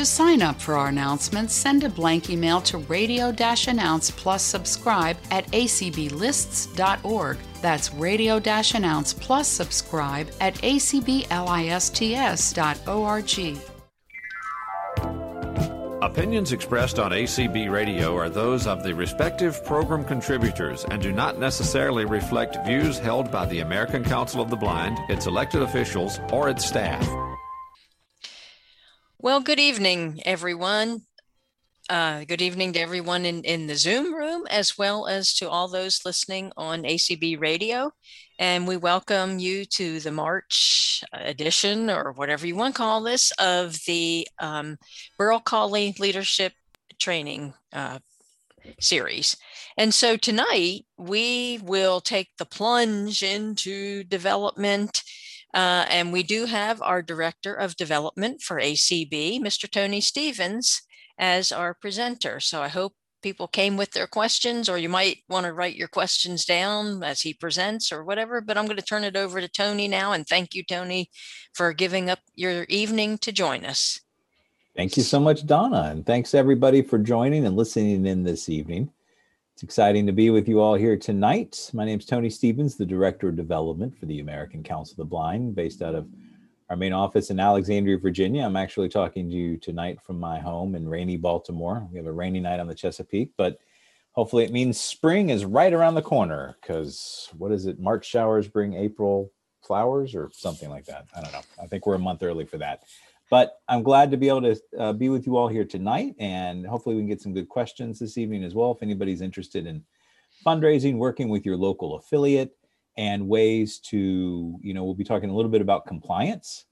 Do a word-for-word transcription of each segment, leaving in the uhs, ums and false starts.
To sign up for our announcements, send a blank email to radio-announce plus subscribe at a c b lists dot org. That's radio-announce plus subscribe at a c b lists dot org. Opinions expressed on A C B Radio are those of the respective program contributors and do not necessarily reflect views held by the American Council of the Blind, its elected officials, or its staff. Well, good evening, everyone. Uh, good evening to everyone in, in the Zoom room, as well as to all those listening on A C B Radio. And we welcome you to the March edition, or whatever you want to call this, of the um, Burl-Cauley Leadership Training uh, series. And so tonight, we will take the plunge into development. Uh, and we do have our Director of Development for A C B, Mister Tony Stevens, as our presenter. So I hope people came with their questions, or you might want to write your questions down as he presents or whatever, but I'm going to turn it over to Tony now. And thank you, Tony, for giving up your evening to join us. Thank you so much, Donna. And thanks everybody for joining and listening in this evening. It's exciting to be with you all here tonight. My name's Tony Stevens, the Director of Development for the American Council of the Blind, based out of our main office in Alexandria, Virginia. I'm actually talking to you tonight from my home in rainy Baltimore. We have a rainy night on the Chesapeake, but hopefully it means spring is right around the corner, because what is it? March showers bring April flowers or something like that. I don't know. I think we're a month early for that. But I'm glad to be able to uh, be with you all here tonight, and hopefully we can get some good questions this evening as well, if anybody's interested in fundraising, working with your local affiliate, and ways to, you know, we'll be talking a little bit about compliance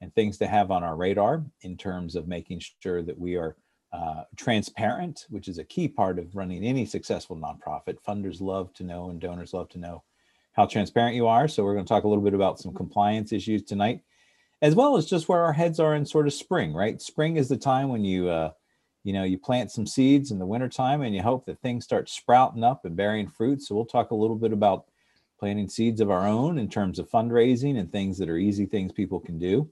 and things to have on our radar in terms of making sure that we are uh, transparent, which is a key part of running any successful nonprofit. Funders love to know and donors love to know how transparent you are. So we're going to talk a little bit about some compliance issues tonight, as well as just where our heads are in sort of spring, right? Spring is the time when you, uh, you know, you plant some seeds in the wintertime and you hope that things start sprouting up and bearing fruit. So we'll talk a little bit about planting seeds of our own in terms of fundraising and things that are easy things people can do.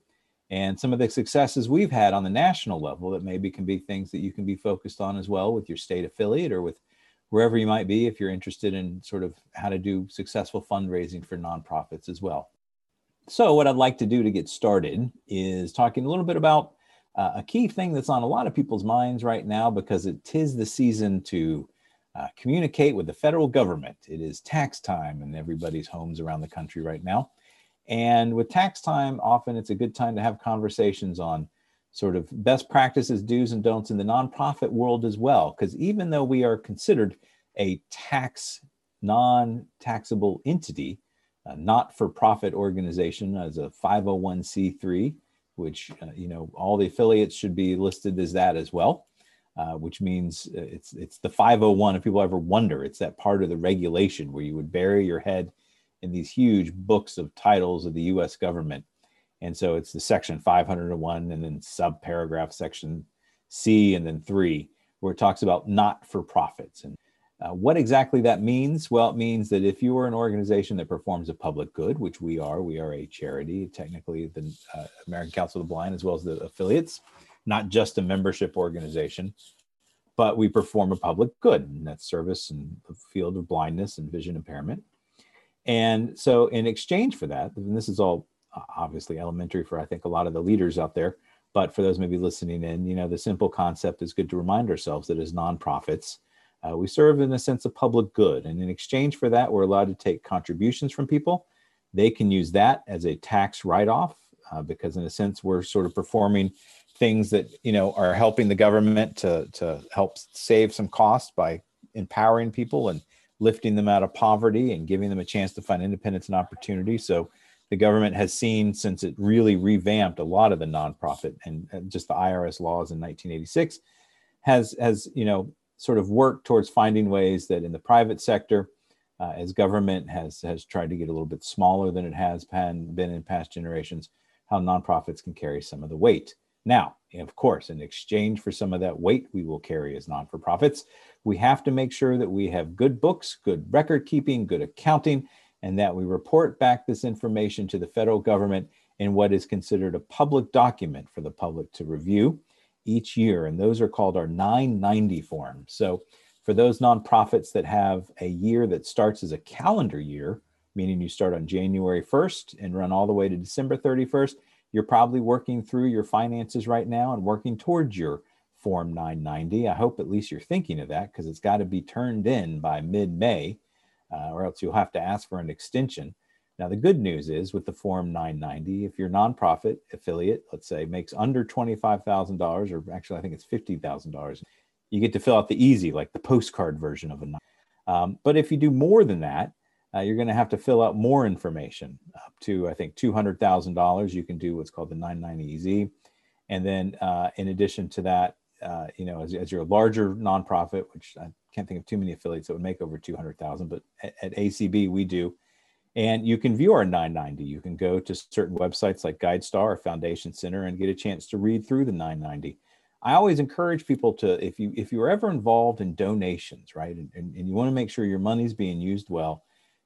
And some of the successes we've had on the national level that maybe can be things that you can be focused on as well with your state affiliate or with wherever you might be if you're interested in sort of how to do successful fundraising for nonprofits as well. So what I'd like to do to get started is talking a little bit about uh, a key thing that's on a lot of people's minds right now, because it is the season to Uh, communicate with the federal government. It is tax time in everybody's homes around the country right now. And with tax time, often it's a good time to have conversations on sort of best practices, do's and don'ts in the nonprofit world as well. Because even though we are considered a tax, non-taxable entity, a not-for-profit organization as a five oh one c three, which, uh, you know, all the affiliates should be listed as that as well. Uh, which means it's it's the five oh one, if people ever wonder. It's that part of the regulation where you would bury your head in these huge books of titles of the U S government. And so it's the section five oh one and then subparagraph section C and then three, where it talks about not-for-profits. And uh, what exactly that means? Well, it means that if you are an organization that performs a public good, which we are, we are a charity, technically the uh, American Council of the Blind, as well as the affiliates, not just a membership organization, but we perform a public good, and that's service in the field of blindness and vision impairment. And so in exchange for that, and this is all obviously elementary for I think a lot of the leaders out there, but for those maybe listening in, you know, the simple concept is good to remind ourselves that as nonprofits, uh, we serve in a sense of public good. And in exchange for that, we're allowed to take contributions from people. They can use that as a tax write-off uh, because in a sense, we're sort of performing things that, you know, are helping the government to, to help save some costs by empowering people and lifting them out of poverty and giving them a chance to find independence and opportunity. So the government has seen, since it really revamped a lot of the nonprofit and just the I R S laws in nineteen eighty-six, has, has you know, sort of worked towards finding ways that in the private sector, uh, as government has, has tried to get a little bit smaller than it has been, been in past generations, how nonprofits can carry some of the weight. Now, of course, in exchange for some of that weight we will carry as non-for-profits, we have to make sure that we have good books, good record keeping, good accounting, and that we report back this information to the federal government in what is considered a public document for the public to review. each year, and those are called our nine ninety form. So for those nonprofits that have a year that starts as a calendar year, meaning you start on January first and run all the way to December thirty-first, you're probably working through your finances right now and working towards your Form nine ninety. I hope at least you're thinking of that, because it's got to be turned in by mid-May, uh, or else you'll have to ask for an extension. Now, the good news is with the Form nine ninety, if your nonprofit affiliate, let's say, makes under twenty-five thousand dollars, or actually I think it's fifty thousand dollars, you get to fill out the easy, like the postcard version of a. Um, but if you do more than that, uh, you're going to have to fill out more information up to, I think, two hundred thousand dollars. You can do what's called the nine ninety E Z. And then uh, in addition to that, uh, you know, as, as you're a larger nonprofit, which I can't think of too many affiliates that would make over two hundred thousand, but at, at A C B we do. And you can view our nine ninety. You can go to certain websites like GuideStar or Foundation Center and get a chance to read through the nine ninety. I always encourage people to, if you if you're ever involved in donations, right, and, and you want to make sure your money's being used well,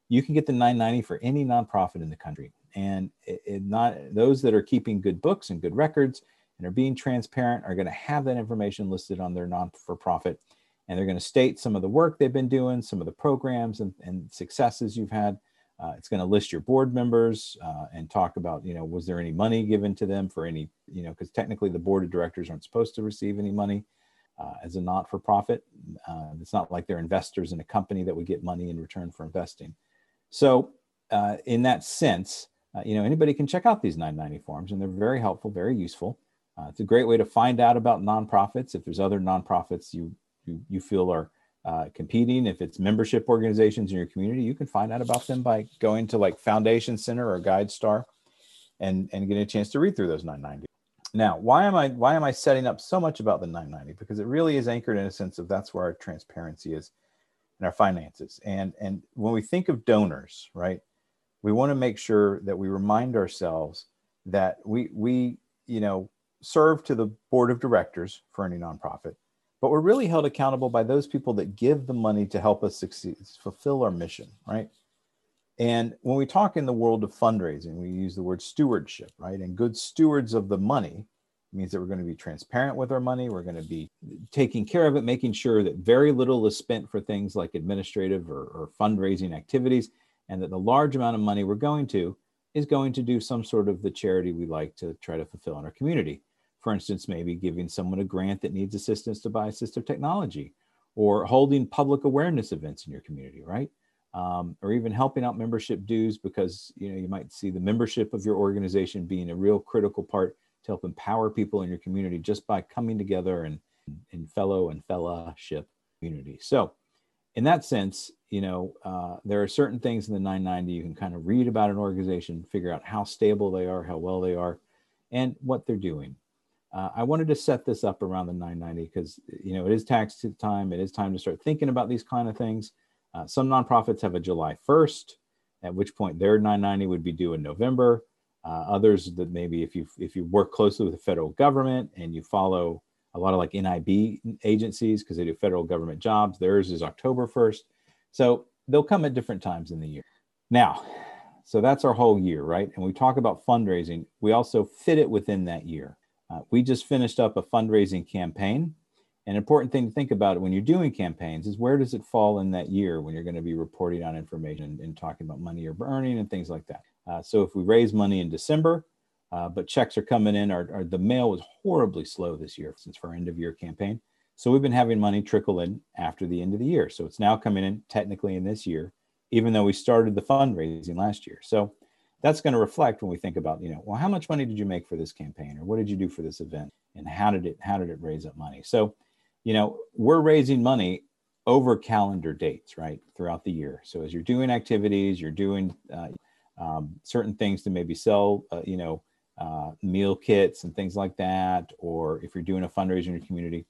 you can get the nine ninety for any nonprofit in the country. And it, it not those that are keeping good books and good records and are being transparent are going to have that information listed on their non-for-profit, and they're going to state some of the work they've been doing, some of the programs and, and successes you've had. Uh, it's going to list your board members uh, and talk about, you know, was there any money given to them for any, you know, because technically the board of directors aren't supposed to receive any money uh, as a not-for-profit. Uh, it's not like they're investors in a company that would get money in return for investing. So uh, in that sense, uh, you know, anybody can check out these nine ninety forms, and they're very helpful, very useful. Uh, it's a great way to find out about nonprofits. If there's other nonprofits you you, you feel are Uh, competing, if it's membership organizations in your community, you can find out about them by going to like Foundation Center or GuideStar, and and getting a chance to read through those nine ninety. Now, why am I why am I setting up so much about the nine ninety? Because it really is anchored in a sense of that's where our transparency is in our finances. And and when we think of donors, right, we want to make sure that we remind ourselves that we we you know serve to the board of directors for any nonprofit. But we're really held accountable by those people that give the money to help us succeed, fulfill our mission, right? And when we talk in the world of fundraising, we use the word stewardship, right? And good stewards of the money means that we're going to be transparent with our money. We're going to be taking care of it, making sure that very little is spent for things like administrative or, or fundraising activities, and that the large amount of money we're going to is going to do some sort of the charity we like to try to fulfill in our community. For instance, maybe giving someone a grant that needs assistance to buy assistive technology, or holding public awareness events in your community, right? Um, or even helping out membership dues, because you know you might see the membership of your organization being a real critical part to help empower people in your community just by coming together and in fellow and fellowship community. So in that sense, you know, uh, there are certain things in the nine ninety you can kind of read about an organization, figure out how stable they are, how well they are, and what they're doing. Uh, I wanted to set this up around the nine ninety because, you know, it is tax time. It is time to start thinking about these kind of things. Uh, some nonprofits have a July first, at which point their nine ninety would be due in November. Uh, others that maybe if you if you work closely with the federal government and you follow a lot of like N I B agencies because they do federal government jobs, theirs is October first. So they'll come at different times in the year. Now, so that's our whole year, right? And we talk about fundraising. We also fit it within that year. Uh, we just finished up a fundraising campaign. An important thing to think about when you're doing campaigns is where does it fall in that year when you're going to be reporting on information and, and talking about money you're earning and things like that. Uh, so if we raise money in December, uh, but checks are coming in, our, our, the mail was horribly slow this year since our end of year campaign. So we've been having money trickle in after the end of the year. So it's now coming in technically in this year, even though we started the fundraising last year. So that's going to reflect when we think about, you know, well, how much money did you make for this campaign, or what did you do for this event, and how did it how did it raise up money? So, you know, we're raising money over calendar dates, right, throughout the year. So as you're doing activities, you're doing uh, um, certain things to maybe sell, uh, you know, uh, meal kits and things like that, or if you're doing a fundraiser in your community,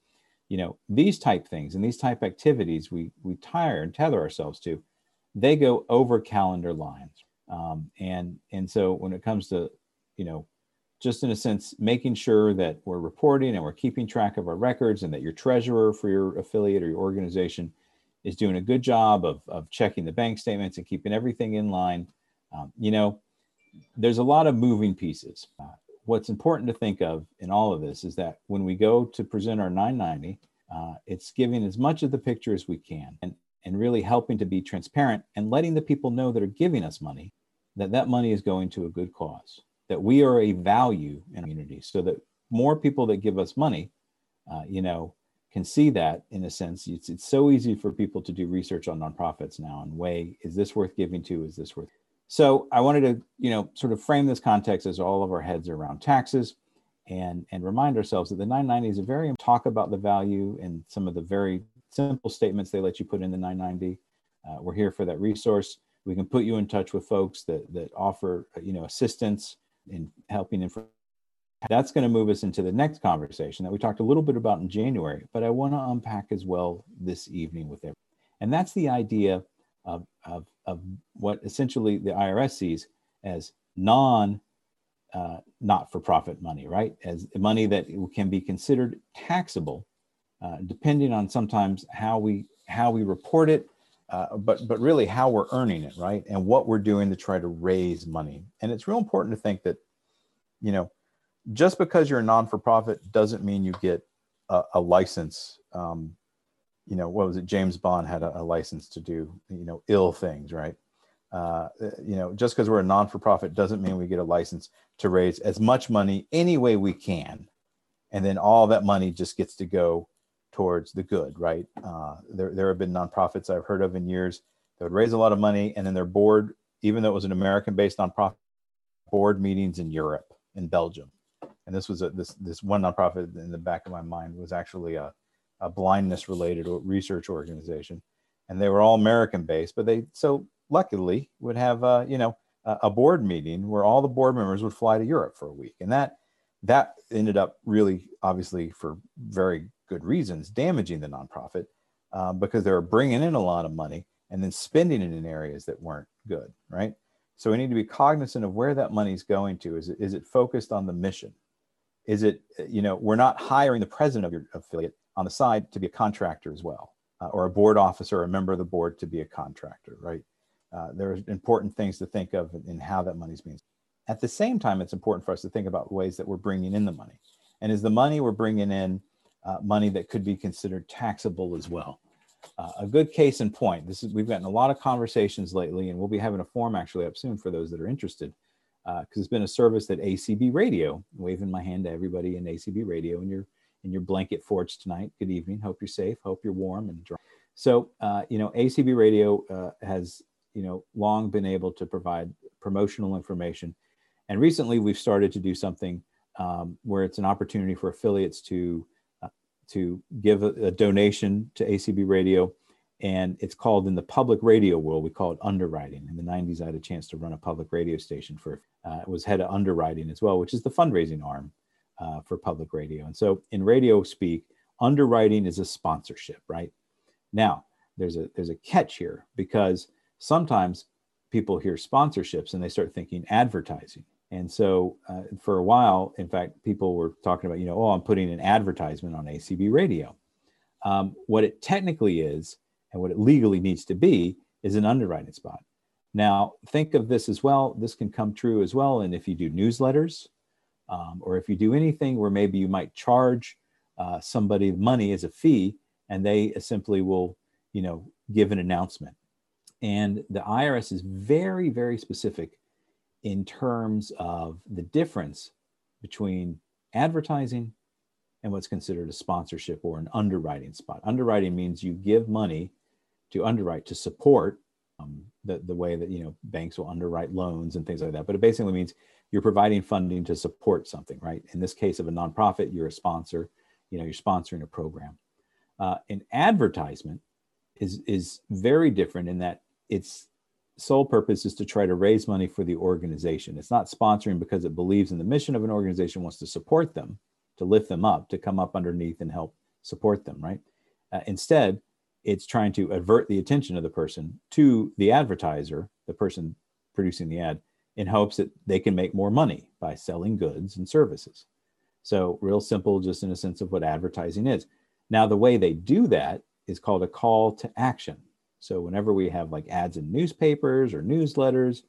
you know, these type things and these type activities we we tire and tether ourselves to, they go over calendar lines. Um, and, and so when it comes to, you know, just in a sense, making sure that we're reporting and we're keeping track of our records, and that your treasurer for your affiliate or your organization is doing a good job of, of checking the bank statements and keeping everything in line. Um, you know, there's a lot of moving pieces. Uh, what's important to think of in all of this is that when we go to present our nine ninety, uh, it's giving as much of the picture as we can and, and really helping to be transparent and letting the people know that are giving us money, that that money is going to a good cause, that we are a value in our community, so that more people that give us money, uh, you know, can see that. In a sense, it's, it's so easy for people to do research on nonprofits now and weigh, is this worth giving to? Is this worth? So I wanted to, you know, sort of frame this context as all of our heads are around taxes and, and remind ourselves that the nine ninety is a very talk about the value and some of the very simple statements they let you put in the nine ninety. Uh, we're here for that resource. We can put you in touch with folks that, that offer, you know, assistance in helping information. That's going to move us into the next conversation that we talked a little bit about in January, but I want to unpack as well this evening with everyone. And that's the idea of, of, of what essentially the I R S sees as non, uh, not-for-profit money, right? As money that can be considered taxable, uh, depending on sometimes how we, how we report it, uh, but, but really how we're earning it, right? And what we're doing to try to raise money. And it's real important to think that, you know, just because you're a non-for-profit doesn't mean you get a, a license. Um, you know, what was it? James Bond had a, a license to do, you know, ill things, right? Uh, you know, just because we're a non-for-profit doesn't mean we get a license to raise as much money any way we can. And then all that money just gets to go towards the good, right? Uh, there, there have been nonprofits I've heard of in years that would raise a lot of money, and then their board, even though it was an American-based nonprofit, board meetings in Europe, in Belgium. And this was a, this this one nonprofit in the back of my mind was actually a, a blindness related research organization, and they were all American based. But they so luckily would have uh, you know a, a board meeting where all the board members would fly to Europe for a week, and that that ended up really obviously for very good reasons damaging the nonprofit uh, because they were bringing in a lot of money and then spending it in areas that weren't good, right? So we need to be cognizant of where that money's going to. Is it, is it focused on the mission? Is it, you know, we're not hiring the president of your affiliate on the side to be a contractor as well, uh, or a board officer, or a member of the board to be a contractor, right? Uh, there are important things to think of in how that money's being spent. At the same time, it's important for us to think about ways that we're bringing in the money. And is the money we're bringing in uh, money that could be considered taxable as well? Uh, a good case in point, this is, we've gotten a lot of conversations lately, and we'll be having a forum actually up soon for those that are interested. Because uh, it's been a service that A C B Radio, waving my hand to everybody in A C B Radio in your in your blanket forge tonight. Good evening. Hope you're safe. Hope you're warm and dry. So, uh, you know, A C B Radio uh, has, you know, long been able to provide promotional information. And recently we've started to do something um, where it's an opportunity for affiliates to, uh, to give a, a donation to A C B Radio. And it's called, in the public radio world, we call it underwriting. In the nineties, I had a chance to run a public radio station for, uh, it was head of underwriting as well, which is the fundraising arm uh, for public radio. And so in radio speak, underwriting is a sponsorship, right? Now, there's a, there's a catch here, because sometimes people hear sponsorships and they start thinking advertising. And so uh, for a while, in fact, people were talking about, you know, oh, I'm putting an advertisement on A C B Radio. Um, what it technically is, and what it legally needs to be, is an underwriting spot. Now, think of this as well. This can come true as well. And if you do newsletters, um, or if you do anything where maybe you might charge uh, somebody money as a fee, and they simply will, you know, give an announcement. And the I R S is very, very specific in terms of the difference between advertising and what's considered a sponsorship or an underwriting spot. Underwriting means you give money to underwrite, to support um, the, the way that, you know, banks will underwrite loans and things like that. But it basically means you're providing funding to support something, right? In this case of a nonprofit, you're a sponsor, you know, you're sponsoring a program. Uh, an advertisement is, is very different in that its sole purpose is to try to raise money for the organization. It's not sponsoring because it believes in the mission of an organization, wants to support them, to lift them up, to come up underneath and help support them, right? Uh, instead, it's trying to avert the attention of the person to the advertiser, the person producing the ad, in hopes that they can make more money by selling goods and services. So real simple, just in a sense of what advertising is. Now, the way they do that is called a call to action. So whenever we have like ads in newspapers or newsletters,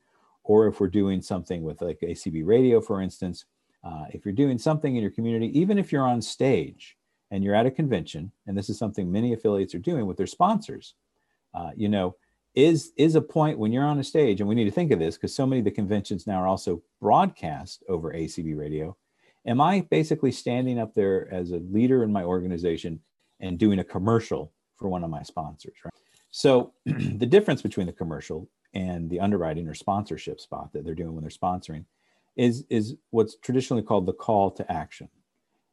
or if we're doing something with like A C B Radio, for instance, Uh, if you're doing something in your community, even if you're on stage and you're at a convention, and this is something many affiliates are doing with their sponsors, uh, you know, is, is a point when you're on a stage, and we need to think of this because so many of the conventions now are also broadcast over A C B radio. Am I basically standing up there as a leader in my organization and doing a commercial for one of my sponsors, right? So the difference between the commercial and the underwriting or sponsorship spot that they're doing when they're sponsoring is, is what's traditionally called the call to action.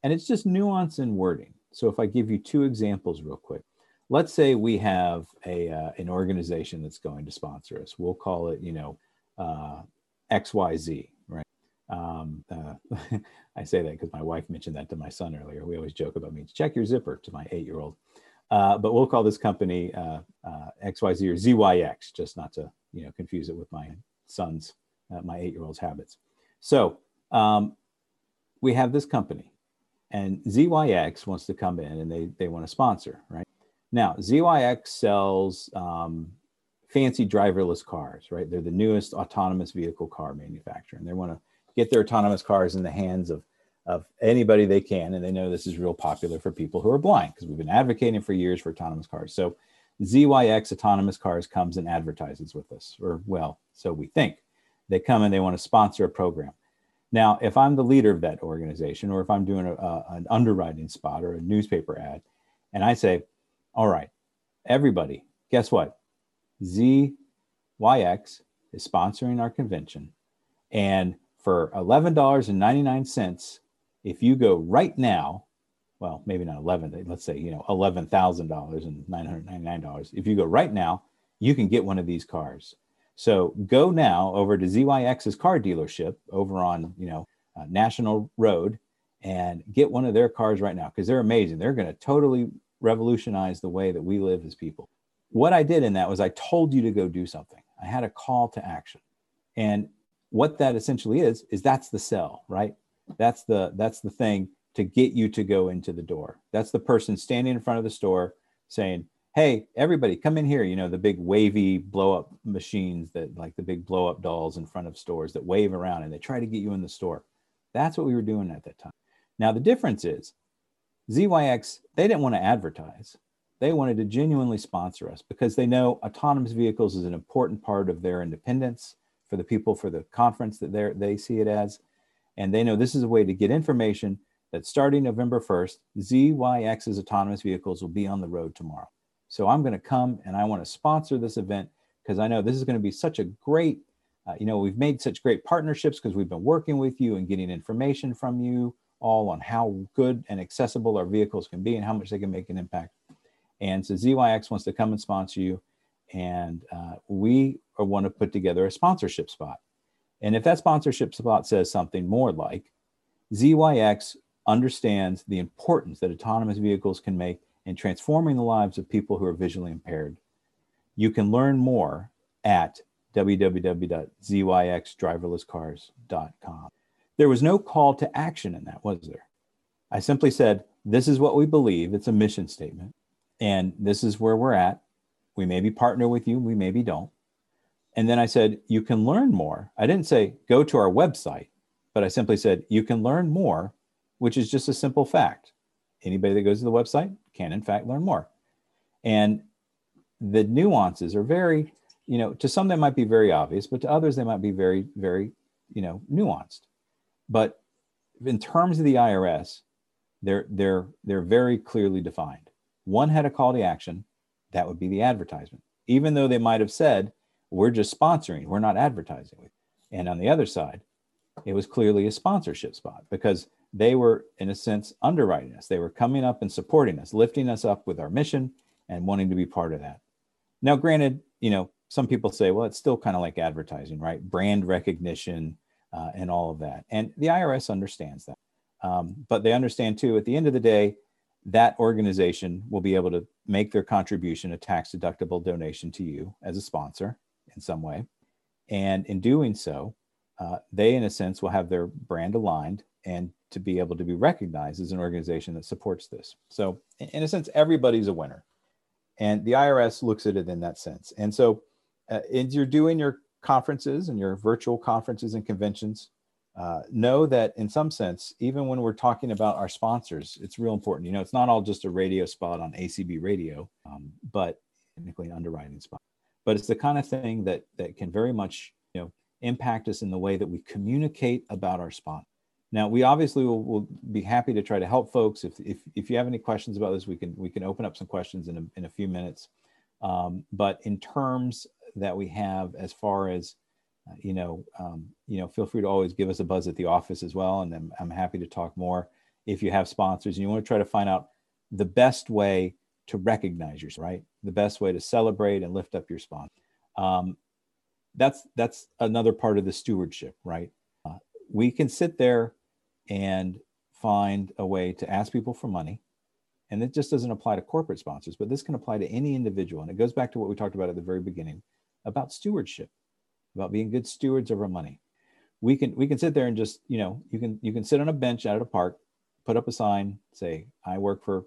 And it's just nuance in wording. So if I give you two examples real quick, let's say we have a, uh, an organization that's going to sponsor us. We'll call it, you know, uh, X Y Z, right? Um, uh, I say that because my wife mentioned that to my son earlier. We always joke about me, check your zipper, to my eight-year-old. Uh, but we'll call this company uh, uh, X Y Z or Z Y X, just not to, you know, confuse it with my son's, uh, my eight-year-old's habits. So um, we have this company, and Z Y X wants to come in and they, they want to sponsor, right? Now, Z Y X sells um, fancy driverless cars, right? They're the newest autonomous vehicle car manufacturer, and they want to get their autonomous cars in the hands of of anybody they can. And they know this is real popular for people who are blind because we've been advocating for years for autonomous cars. So Z Y X Autonomous Cars comes and advertises with us, or well, so we think. They come and they want to sponsor a program. Now, if I'm the leader of that organization, or if I'm doing a, a, an underwriting spot or a newspaper ad, and I say, all right, everybody, guess what? Z Y X is sponsoring our convention. And for eleven dollars and ninety-nine cents, if you go right now, well, maybe not eleven, let's say, you know, eleven thousand nine hundred ninety-nine dollars. If you go right now, you can get one of these cars. So go now over to Z Y X's car dealership over on, you know, uh, National Road, and get one of their cars right now, because they're amazing. They're going to totally revolutionize the way that we live as people. What I did in that was I told you to go do something. I had a call to action. And what that essentially is, is that's the sell, right? That's the that's the thing to get you to go into the door. That's the person standing in front of the store saying, hey, everybody come in here. You know, the big wavy blow up machines that like the big blow up dolls in front of stores that wave around and they try to get you in the store. That's what we were doing at that time. Now, the difference is Z Y X, they didn't want to advertise. They wanted to genuinely sponsor us because they know autonomous vehicles is an important part of their independence for the people, for the conference that they they see it as. And they know this is a way to get information that starting November first, Z Y X's autonomous vehicles will be on the road tomorrow. So I'm going to come and I want to sponsor this event because I know this is going to be such a great, uh, you know, we've made such great partnerships because we've been working with you and getting information from you all on how good and accessible our vehicles can be and how much they can make an impact. And so Z Y X wants to come and sponsor you. And uh, we want to put together a sponsorship spot. And if that sponsorship spot says something more like Z Y X understands the importance that autonomous vehicles can make in transforming the lives of people who are visually impaired, you can learn more at w w w dot z y x driverless cars dot com. There was no call to action in that, was there? I simply said, this is what we believe. It's a mission statement. And this is where we're at. We maybe partner with you. We maybe don't. And then I said, you can learn more. I didn't say, go to our website, but I simply said, you can learn more, which is just a simple fact. Anybody that goes to the website can, in fact, learn more. And the nuances are very, you know, to some, they might be very obvious, but to others, they might be very, very, you know, nuanced. But in terms of the I R S, they're, they're, they're very clearly defined. One had a call to action. That would be the advertisement, even though they might have said, we're just sponsoring, we're not advertising. And on the other side, it was clearly a sponsorship spot because they were, in a sense, underwriting us. They were coming up and supporting us, lifting us up with our mission and wanting to be part of that. Now, granted, you know, some people say, well, it's still kind of like advertising, right? Brand recognition uh, and all of that. And the I R S understands that. Um, but they understand too, at the end of the day, that organization will be able to make their contribution a tax-deductible donation to you as a sponsor in some way. And in doing so, uh, they, in a sense, will have their brand aligned and to be able to be recognized as an organization that supports this. So in a sense, everybody's a winner. And the I R S looks at it in that sense. And so uh, as you're doing your conferences and your virtual conferences and conventions, Uh, know that in some sense, even when we're talking about our sponsors, it's real important. You know, it's not all just a radio spot on A C B Radio, um, but technically an underwriting spot. But it's the kind of thing that that can very much, you know, impact us in the way that we communicate about our sponsor. Now, we obviously will, will be happy to try to help folks. If, if if you have any questions about this, we can we can open up some questions in a, in a few minutes. Um, but in terms that we have, as far as Uh, you know, um, you know, feel free to always give us a buzz at the office as well. And I'm, I'm happy to talk more if you have sponsors and you want to try to find out the best way to recognize yours, right? The best way to celebrate and lift up your sponsor. Um, that's, that's another part of the stewardship, right? Uh, we can sit there and find a way to ask people for money. And it just doesn't apply to corporate sponsors, but this can apply to any individual. And it goes back to what we talked about at the very beginning about stewardship, about being good stewards of our money. We can we can sit there and just, you know, you can you can sit on a bench out at a park, put up a sign, say, I work for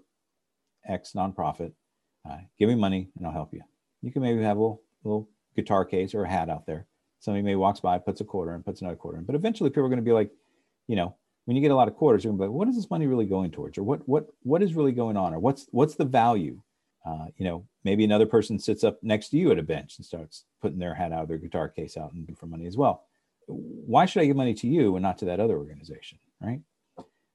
X nonprofit, uh, give me money and I'll help you. You can maybe have a little, little guitar case or a hat out there. Somebody maybe walks by, puts a quarter in, puts another quarter in. But eventually people are gonna be like, you know, when you get a lot of quarters, you're gonna be like, what is this money really going towards? Or what what what is really going on? Or what's what's the value? Uh, you know, maybe another person sits up next to you at a bench and starts putting their hat out of their guitar case out and for money as well. Why should I give money to you and not to that other organization, right?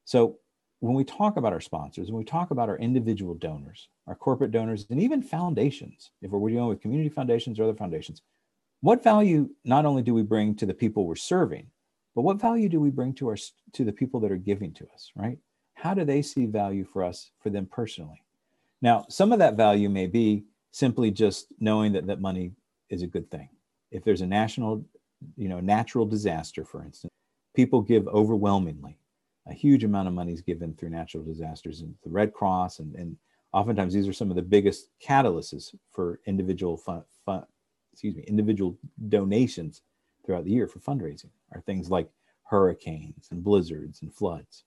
So when we talk about our sponsors, when we talk about our individual donors, our corporate donors, and even foundations, if we're dealing with community foundations or other foundations, what value not only do we bring to the people we're serving, but what value do we bring to our to the people that are giving to us, right? How do they see value for us, for them personally? Now, some of that value may be simply just knowing that, that money is a good thing. If there's a national, you know, natural disaster, for instance, people give overwhelmingly. A huge amount of money is given through natural disasters and the Red Cross. And, and oftentimes these are some of the biggest catalysts for individual fun, fun, excuse me, individual donations throughout the year for fundraising are things like hurricanes and blizzards and floods.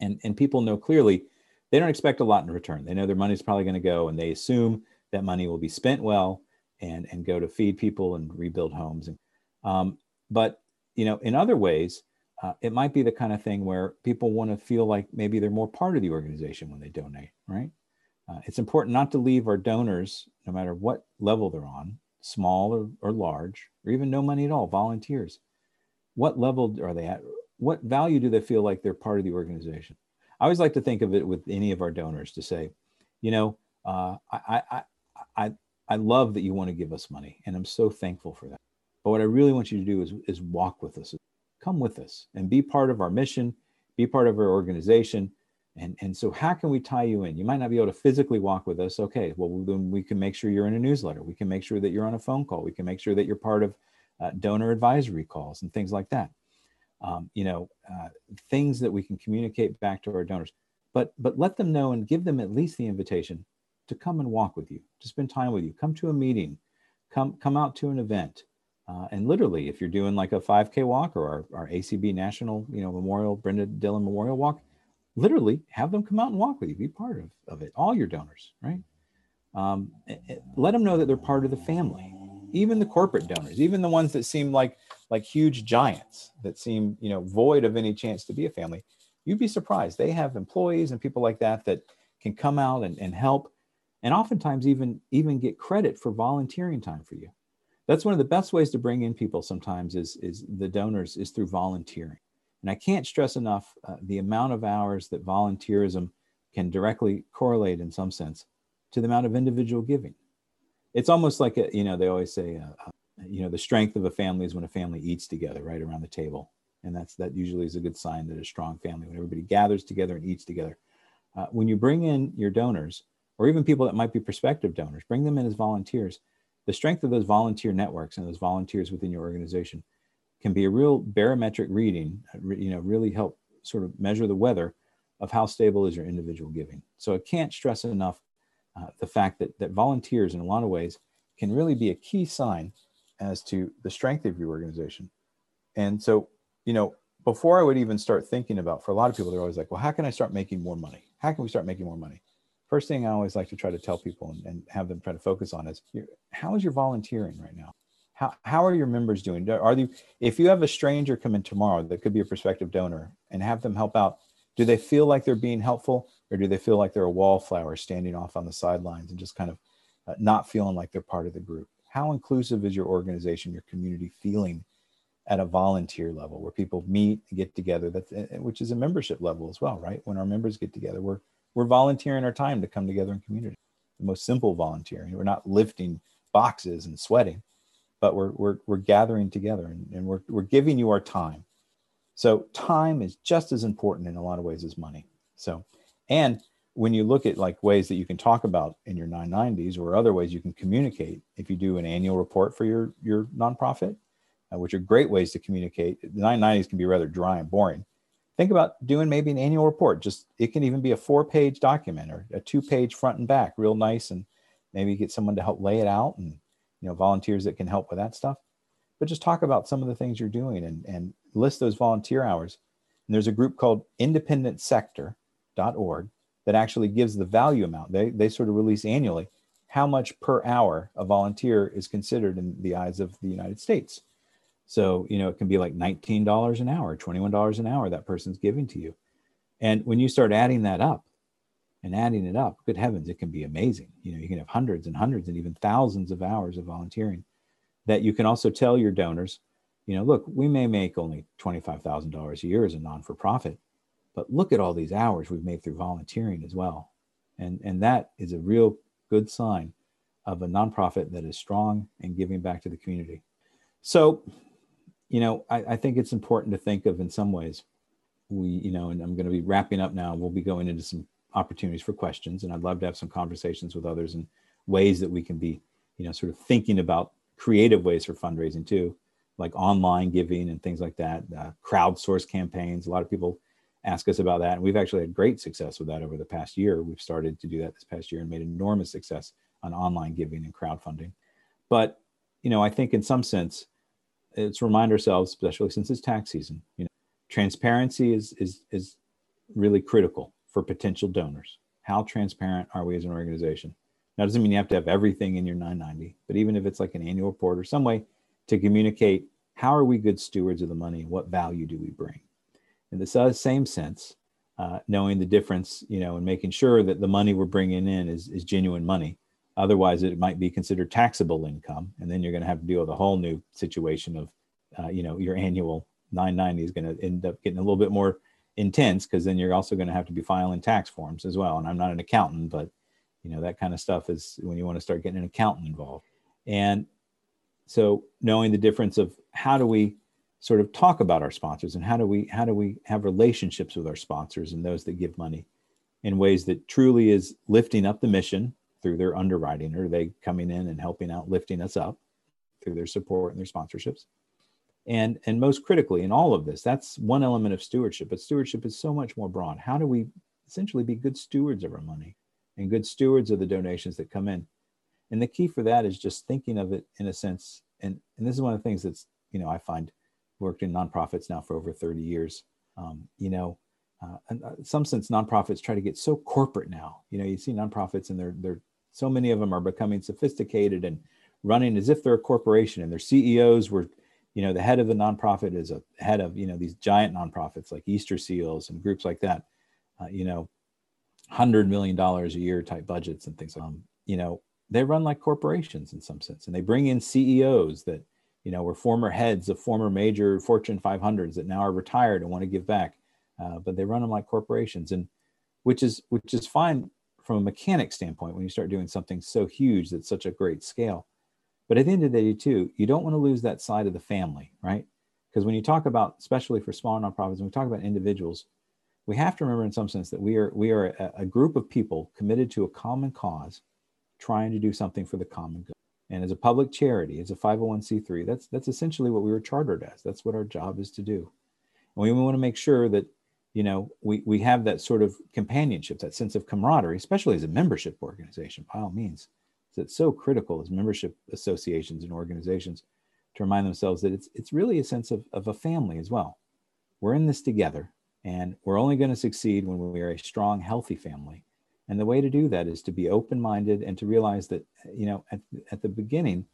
And, and people know clearly they don't expect a lot in return. They know their money's probably going to go and they assume that money will be spent well and, and go to feed people and rebuild homes. And, um, but, you know, in other ways, uh, it might be the kind of thing where people want to feel like maybe they're more part of the organization when they donate, right? Uh, it's important not to leave our donors, no matter what level they're on, small or, or large, or even no money at all, volunteers. What level are they at? What value do they feel like they're part of the organization? I always like to think of it with any of our donors to say, you know, uh, I, I, I, I love that you want to give us money and I'm so thankful for that. But what I really want you to do is, is walk with us, come with us and be part of our mission, be part of our organization. And, and so how can we tie you in? You might not be able to physically walk with us. Okay, well, then we can make sure you're in a newsletter. We can make sure that you're on a phone call. We can make sure that you're part of uh, donor advisory calls and things like that. Um, you know, uh, things that we can communicate back to our donors, but but let them know and give them at least the invitation to come and walk with you, to spend time with you, come to a meeting, come come out to an event. Uh, and literally, if you're doing like a five K walk or our, our A C B National, you know, Memorial, Brenda Dillon Memorial Walk, literally have them come out and walk with you, be part of, of it, all your donors, right? Um, it, it, let them know that they're part of the family, even the corporate donors, even the ones that seem like like huge giants that seem, you know, void of any chance to be a family. You'd be surprised. They have employees and people like that that can come out and, and help and oftentimes even, even get credit for volunteering time for you. That's one of the best ways to bring in people sometimes is, is the donors is through volunteering. And I can't stress enough uh, the amount of hours that volunteerism can directly correlate in some sense to the amount of individual giving. It's almost like, a, you know, they always say, uh, you know, the strength of a family is when a family eats together right around the table. And that's, that usually is a good sign that a strong family, when everybody gathers together and eats together. Uh, when you bring in your donors or even people that might be prospective donors, bring them in as volunteers. The strength of those volunteer networks and those volunteers within your organization can be a real barometric reading, you know, really help sort of measure the weather of how stable is your individual giving. So I can't stress enough uh, the fact that, that volunteers in a lot of ways can really be a key sign as to the strength of your organization. And so, you know, before I would even start thinking about, for a lot of people, they're always like, well, how can I start making more money? How can we start making more money? First thing I always like to try to tell people and, and have them try to focus on is, how is your volunteering right now? How how are your members doing? Are they, if you have a stranger come in tomorrow that could be a prospective donor and have them help out, do they feel like they're being helpful, or do they feel like they're a wallflower standing off on the sidelines and just kind of uh, not feeling like they're part of the group? How inclusive is your organization, your community feeling at a volunteer level where people meet and get together, that's, which is a membership level as well, right? When our members get together, we're, we're volunteering our time to come together in community. The most simple volunteering. We're not lifting boxes and sweating, but we're, we're, we're gathering together and, and we're, we're giving you our time. So time is just as important in a lot of ways as money. So, and when you look at like ways that you can talk about in your nine ninety s or other ways you can communicate, if you do an annual report for your, your nonprofit, uh, which are great ways to communicate, the nine ninety s can be rather dry and boring. Think about doing maybe an annual report. Just, it can even be a four page document or a two page front and back, real nice. And maybe get someone to help lay it out and, you know, volunteers that can help with that stuff. But just talk about some of the things you're doing and, and list those volunteer hours. And there's a group called independent sector dot org that actually gives the value amount. They, they sort of release annually how much per hour a volunteer is considered in the eyes of the United States. So, you know, it can be like nineteen dollars an hour, twenty-one dollars an hour that person's giving to you. And when you start adding that up and adding it up, good heavens, it can be amazing. You know, you can have hundreds and hundreds and even thousands of hours of volunteering that you can also tell your donors, you know, look, we may make only twenty-five thousand dollars a year as a non-for-profit, but look at all these hours we've made through volunteering as well. And, and that is a real good sign of a nonprofit that is strong and giving back to the community. So, you know, I, I think it's important to think of in some ways, we, you know, and I'm going to be wrapping up now, we'll be going into some opportunities for questions, and I'd love to have some conversations with others and ways that we can be, you know, sort of thinking about creative ways for fundraising too, like online giving and things like that, uh, crowdsource campaigns. A lot of people ask us about that. And we've actually had great success with that over the past year. We've started to do that this past year and made enormous success on online giving and crowdfunding. But, you know, I think in some sense, it's remind ourselves, especially since it's tax season, you know, transparency is, is, is really critical for potential donors. How transparent are we as an organization? That doesn't mean you have to have everything in your nine ninety, but even if it's like an annual report or some way to communicate, how are we good stewards of the money? What value do we bring? In the same sense, uh, knowing the difference, you know, and making sure that the money we're bringing in is, is genuine money. Otherwise, it might be considered taxable income. And then you're going to have to deal with a whole new situation of, uh, you know, your annual nine ninety is going to end up getting a little bit more intense, because then you're also going to have to be filing tax forms as well. And I'm not an accountant, but you know, that kind of stuff is when you want to start getting an accountant involved. And so knowing the difference of how do we sort of talk about our sponsors and how do we, how do we have relationships with our sponsors and those that give money in ways that truly is lifting up the mission through their underwriting, or they coming in and helping out, lifting us up through their support and their sponsorships. And, and most critically in all of this, that's one element of stewardship, but stewardship is so much more broad. How do we essentially be good stewards of our money and good stewards of the donations that come in? And the key for that is just thinking of it in a sense. And, and this is one of the things that's, you know, I find worked in nonprofits now for over thirty years. Um, you know, uh, in some sense, nonprofits try to get so corporate now. You know, you see nonprofits and they're, they're, so many of them are becoming sophisticated and running as if they're a corporation, and their C E Os were, you know, the head of the nonprofit is a head of, you know, these giant nonprofits like Easter Seals and groups like that, uh, you know, one hundred million dollars a year type budgets and things. Um, you know, they run like corporations in some sense, and they bring in C E Os that, you know, were former heads of former major Fortune five hundreds that now are retired and want to give back, uh, but they run them like corporations, and which is which is fine from a mechanic standpoint when you start doing something so huge that's such a great scale. But at the end of the day, too, you don't want to lose that side of the family, right? Because when you talk about, especially for small nonprofits, when we talk about individuals, we have to remember in some sense that we are, we are a, a group of people committed to a common cause, trying to do something for the common good. And as a public charity, as a five oh one c three, that's, that's essentially what we were chartered as. That's what our job is to do. And we want to make sure that, you know, we, we have that sort of companionship, that sense of camaraderie, especially as a membership organization, by all means. So it's so critical as membership associations and organizations to remind themselves that it's, it's really a sense of, of a family as well. We're in this together. And we're only going to succeed when we are a strong, healthy family. And the way to do that is to be open-minded and to realize that, you know, at, at the beginning,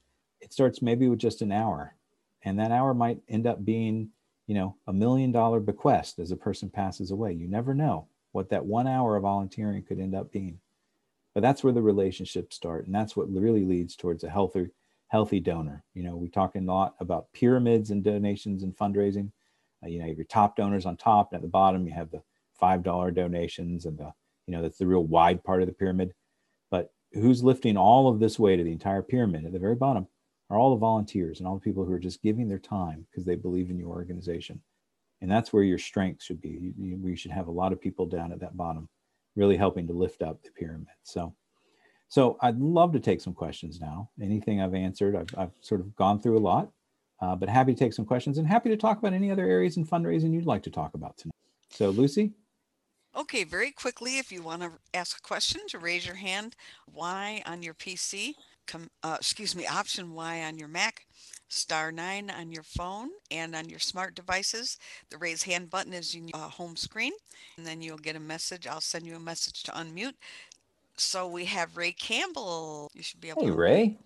it starts maybe with just an hour. And that hour might end up being, you know, a million dollar bequest as a person passes away. You never know what that one hour of volunteering could end up being. But that's where the relationships start. And that's what really leads towards a healthy, healthy donor. You know, we talk a lot about pyramids and donations and fundraising. Uh, you know, you have your top donors on top, and at the bottom, you have the five dollar donations, and the, you know, that's the real wide part of the pyramid. But who's lifting all of this weight of the entire pyramid at the very bottom are all the volunteers and all the people who are just giving their time because they believe in your organization. And that's where your strength should be. You, you should have a lot of people down at that bottom really helping to lift up the pyramid. So, so I'd love to take some questions now. Anything I've answered, I've, I've sort of gone through a lot, uh, but happy to take some questions and happy to talk about any other areas in fundraising you'd like to talk about tonight. So Lucy? Okay, very quickly, if you want to ask a question, to raise your hand, Y on your P C, com, uh, excuse me, option Y on your Mac, star nine on your phone, and on your smart devices, the raise hand button is in your uh, home screen, and then you'll get a message. I'll send you a message to unmute. So we have Ray Campbell. You should be able hey, to- Hey, Ray.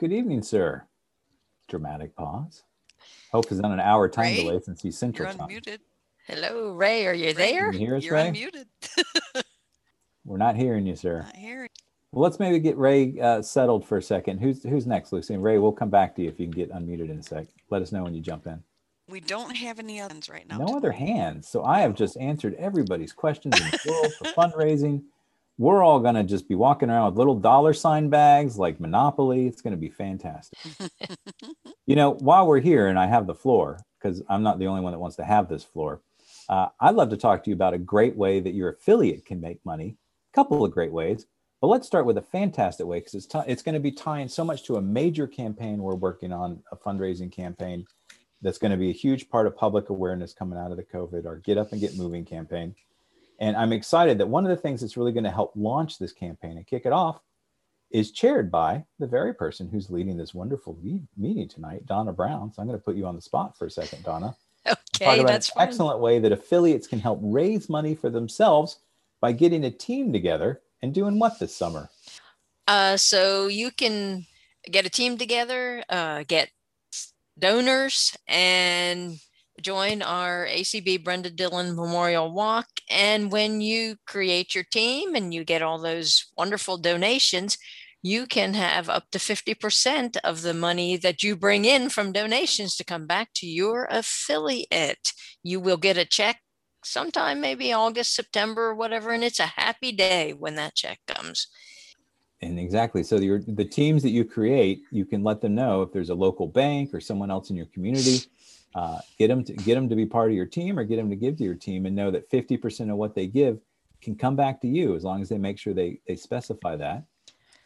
Good evening, sir. Dramatic pause. Hope is on an hour time Ray, delay since he's Central Time. You're unmuted. Hello, Ray. Are you Ray, there? You hear us, You're Ray? Unmuted. We're not hearing you, sir. Not hearing. Well, let's maybe get Ray uh, settled for a second. Who's who's next, Lucy? And Ray, we'll come back to you if you can get unmuted in a sec. Let us know when you jump in. We don't have any other hands right now. No other hands. So I have just answered everybody's questions in the world for fundraising. We're all going to just be walking around with little dollar sign bags like Monopoly. It's going to be fantastic. You know, while we're here and I have the floor, because I'm not the only one that wants to have this floor, Uh, I'd love to talk to you about a great way that your affiliate can make money, a couple of great ways, but let's start with a fantastic way because it's t- it's going to be tying so much to a major campaign we're working on, a fundraising campaign that's going to be a huge part of public awareness coming out of the COVID, our Get Up and Get Moving campaign. And I'm excited that one of the things that's really going to help launch this campaign and kick it off is chaired by the very person who's leading this wonderful le- meeting tonight, Donna Brown. So I'm going to put you on the spot for a second, Donna. Okay, that's an excellent way that affiliates can help raise money for themselves by getting a team together and doing what this summer? Uh, so you can get a team together, uh, get donors, and join our A C B Brenda Dillon Memorial Walk. And when you create your team and you get all those wonderful donations, you can have up to fifty percent of the money that you bring in from donations to come back to your affiliate. You will get a check sometime, maybe August, September, or whatever, and it's a happy day when that check comes. And exactly. So the, the teams that you create, you can let them know if there's a local bank or someone else in your community, uh, get them to, get them to be part of your team or get them to give to your team and know that fifty percent of what they give can come back to you as long as they make sure they, they specify that.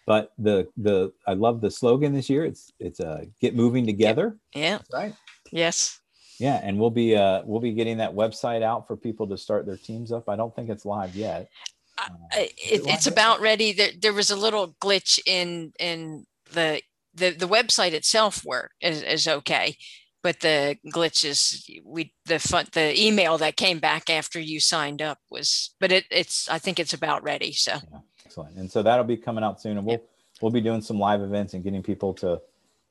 But the the I love the slogan this year. It's it's a uh, get moving together. Yeah. That's right. Yes. Yeah, and we'll be uh we'll be getting that website out for people to start their teams up. I don't think it's live yet. Uh, uh, it, it live it's yet? About ready. There there was a little glitch in in the the the website itself. Work is is okay, but the glitch is we the fun, the email that came back after you signed up was. But it it's I think it's about ready. So. Yeah. Excellent. And so that'll be coming out soon. And we'll, we'll be doing some live events and getting people to,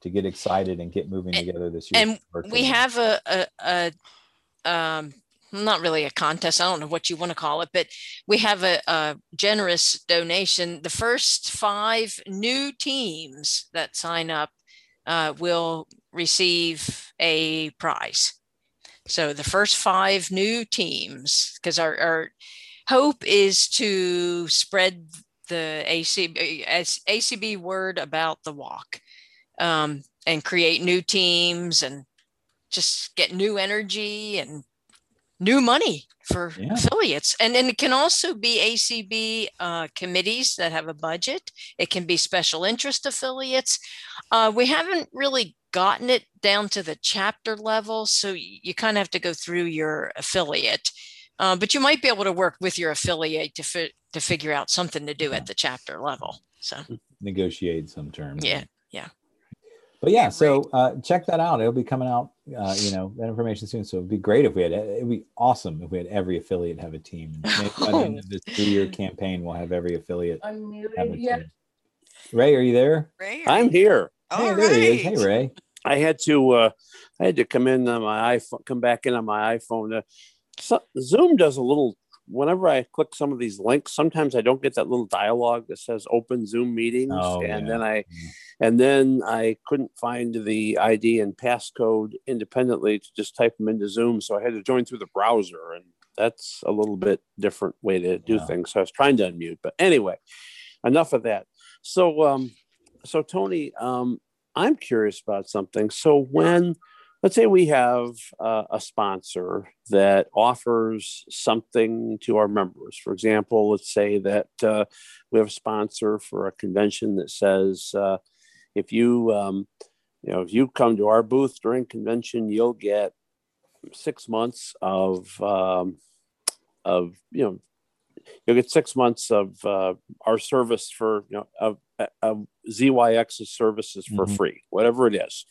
to get excited and get moving and, together this year. And virtually. We have a, a, a um, not really a contest. I don't know what you want to call it, but we have a, a generous donation. The first five new teams that sign up uh, will receive a prize. So the first five new teams, because our, our hope is to spread the A C B word about the walk um, and create new teams and just get new energy and new money for yeah. affiliates. And then it can also be A C B uh, committees that have a budget. It can be special interest affiliates. Uh, we haven't really gotten it down to the chapter level. So you, you kind of have to go through your affiliate. Uh, but you might be able to work with your affiliate to fi- to figure out something to do at the chapter level. So negotiate some terms. Yeah, yeah. But yeah, so uh, check that out. It'll be coming out, uh, you know, that information soon. So it'd be great if we had. It'd be awesome if we had every affiliate have a team. Maybe by the end of this two-year campaign, we'll have every affiliate. Unmuted yet? Ray, are you there? Ray, I'm here. All hey, right. Hey, Ray. I had to, uh, I had to come in on my iPhone, come back in on my iPhone. Uh, so Zoom does a little, whenever I click some of these links, sometimes I don't get that little dialogue that says open Zoom meetings. Oh, and yeah. then I, and then I couldn't find the I D and passcode independently to just type them into Zoom. So I had to join through the browser, and that's a little bit different way to do yeah. things. So I was trying to unmute, but anyway, enough of that. So, um, so Tony, um, I'm curious about something. So when, let's say we have uh, a sponsor that offers something to our members. For example, let's say that uh, we have a sponsor for a convention that says, uh, if you, um, you know, if you come to our booth during convention, you'll get six months of, um, of, you know, you'll get six months of uh, our service for, you know, of, of Z Y X's services for mm-hmm. free, whatever it is.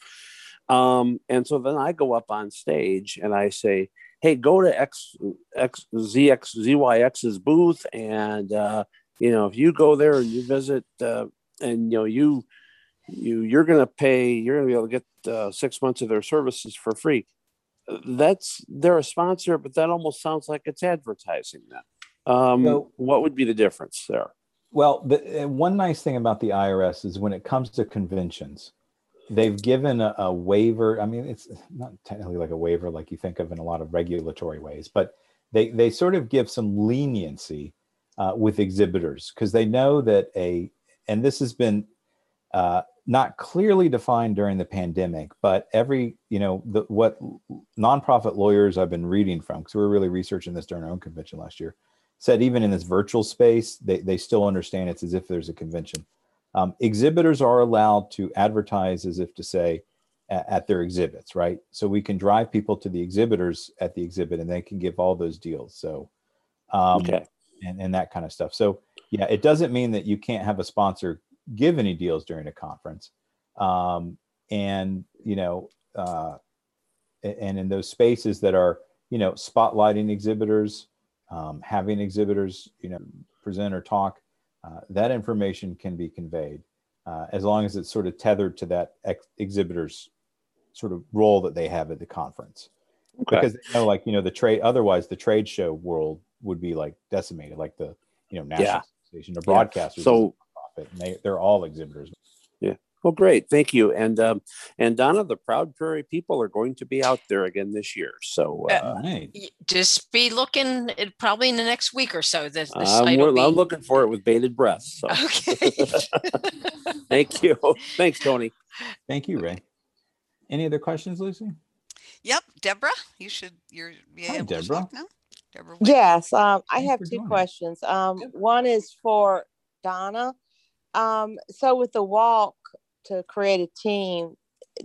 Um, and so then I go up on stage and I say, hey, go to X, X, Z X, Z Y X's booth. And, uh, you know, if you go there and you visit uh, and, you know, you, you, you're going to pay, you're going to be able to get uh, six months of their services for free. That's, they're a sponsor, but that almost sounds like it's advertising then. Um, so, what would be the difference there? Well, the, one nice thing about the I R S is when it comes to conventions, they've given a, a waiver. I mean, it's not technically like a waiver like you think of in a lot of regulatory ways, but they, they sort of give some leniency uh, with exhibitors because they know that a, and this has been uh, not clearly defined during the pandemic, but every, you know, the, what nonprofit lawyers I've been reading from, because we were really researching this during our own convention last year, said even in this virtual space, they, they still understand it's as if there's a convention. Um, exhibitors are allowed to advertise as if to say at, at their exhibits, right? So we can drive people to the exhibitors at the exhibit and they can give all those deals. So, um, okay. and, and that kind of stuff. So yeah, it doesn't mean that you can't have a sponsor give any deals during a conference. Um, and, you know, uh, and in those spaces that are, you know, spotlighting exhibitors, um, having exhibitors, you know, present or talk, Uh, that information can be conveyed uh, as long as it's sort of tethered to that ex- exhibitor's sort of role that they have at the conference. Okay. Because, you know, like, you know, the trade, otherwise the trade show world would be like decimated, like the, you know, National yeah. Association of Broadcasters. Yeah. So and they, they're all exhibitors. Yeah. Well, great. Thank you. And, um, and Donna, the Proud Prairie people are going to be out there again this year. So uh, uh, right. just be looking at probably in the next week or so. The, the uh, site will be... I'm looking for it with bated breath. So. Okay. Thank you. Thanks, Tony. Thank you, Ray. Any other questions, Lucy? Yep. Deborah, you should, you're yeah, Hi, Deborah. Talk now. Deborah yes. Um, I Thanks have two questions. Um, Deborah. One is for Donna. Um, so with the walk, to create a team,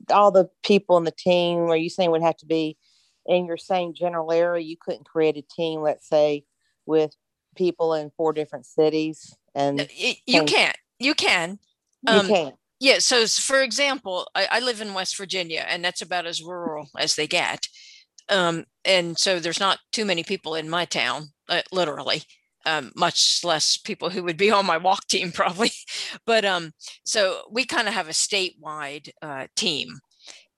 all the people in the team, are you saying would have to be in your same general area? You couldn't create a team, let's say, with people in four different cities, and you, you can. You can. Um, you can. Yeah. So, for example, I, I live in West Virginia, and that's about as rural as they get. Um, and so, there's not too many people in my town, uh, literally. Um, much less people who would be on my walk team probably. But um, so we kind of have a statewide uh, team.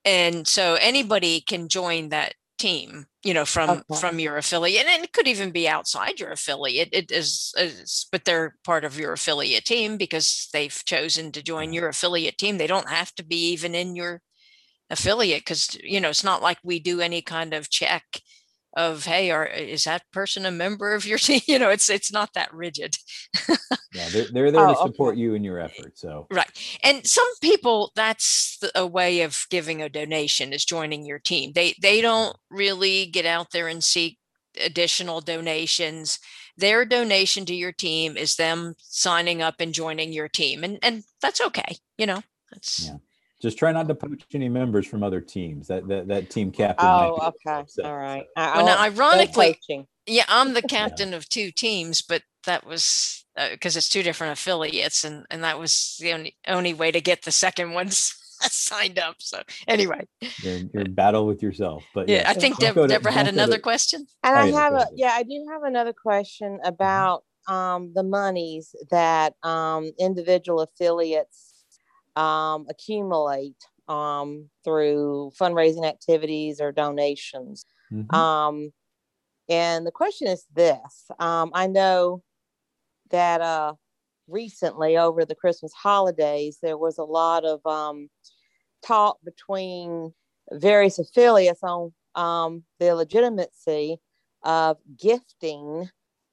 And so anybody can join that team, you know, from, okay. from your affiliate. And it could even be outside your affiliate. It is, is, but they're part of your affiliate team because they've chosen to join your affiliate team. They don't have to be even in your affiliate because, you know, it's not like we do any kind of check of, hey, are, is that person a member of your team? You know, it's it's not that rigid. yeah, they're, they're there oh, to support okay. you in your effort. So right. And some people, that's a way of giving a donation is joining your team. They, they don't really get out there and seek additional donations. Their donation to your team is them signing up and joining your team. And, and that's okay. You know, that's... Yeah. Just try not to poach any members from other teams. That that, that team captain. Oh, okay, upset, all right. So. I, well, ironically, yeah, I'm the captain yeah. of two teams, but that was because uh, it's two different affiliates, and, and that was the only only way to get the second ones signed up. So anyway, you're, you're in battle with yourself. But yeah, yeah I think Deb, to, Deborah had another to, question. And I, I have a yeah, I do have another question about um, the monies that um, individual affiliates. um, accumulate um, through fundraising activities or donations. Mm-hmm. Um, and the question is this. Um, I know that uh, recently over the Christmas holidays, there was a lot of um, talk between various affiliates on um, the legitimacy of gifting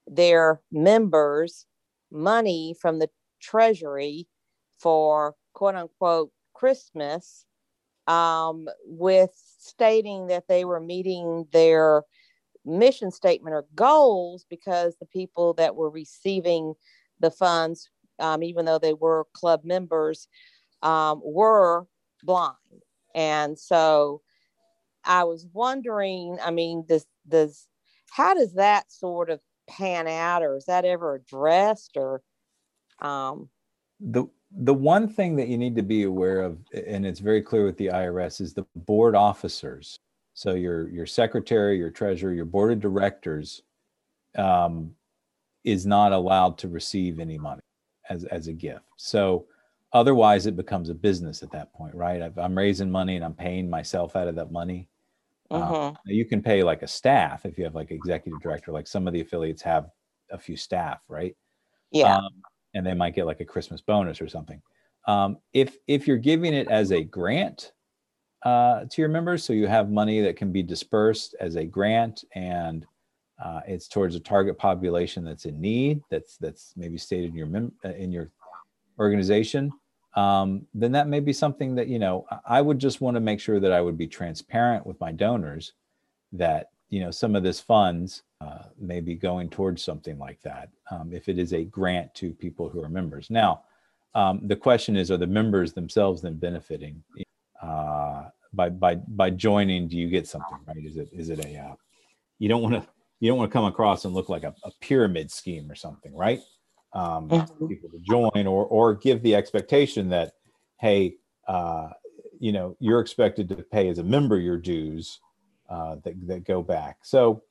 their members money from the treasury for quote unquote Christmas, um, with stating that they were meeting their mission statement or goals because the people that were receiving the funds, um, even though they were club members, um, were blind. And so I was wondering, I mean, does, does, how does that sort of pan out, or is that ever addressed? Or um the the one thing that you need to be aware of, and it's very clear with the I R S, is the board officers. So your your secretary, your treasurer, your board of directors um is not allowed to receive any money as as a gift. So otherwise it becomes a business at that point, right? I've, I'm raising money and I'm paying myself out of that money. Uh-huh. Um, you can pay like a staff if you have like executive director, like some of the affiliates have a few staff, right? Yeah. Um, and they might get like a Christmas bonus or something. Um, if if you're giving it as a grant uh, to your members, so you have money that can be dispersed as a grant, and uh, it's towards a target population that's in need, that's that's maybe stated in your mem- in your organization. Um, then that may be something that, you know, I would just want to make sure that I would be transparent with my donors that, you know, some of this funds uh, may be going towards something like that, um, if it is a grant to people who are members. Now, um, the question is, are the members themselves then benefiting uh, by by by joining? Do you get something, right? Is it is it a uh, you don't want to you don't want to come across and look like a, a pyramid scheme or something, right? Um, people to join, or or give the expectation that, hey, uh, you know, you're expected to pay as a member your dues uh, that that go back. So,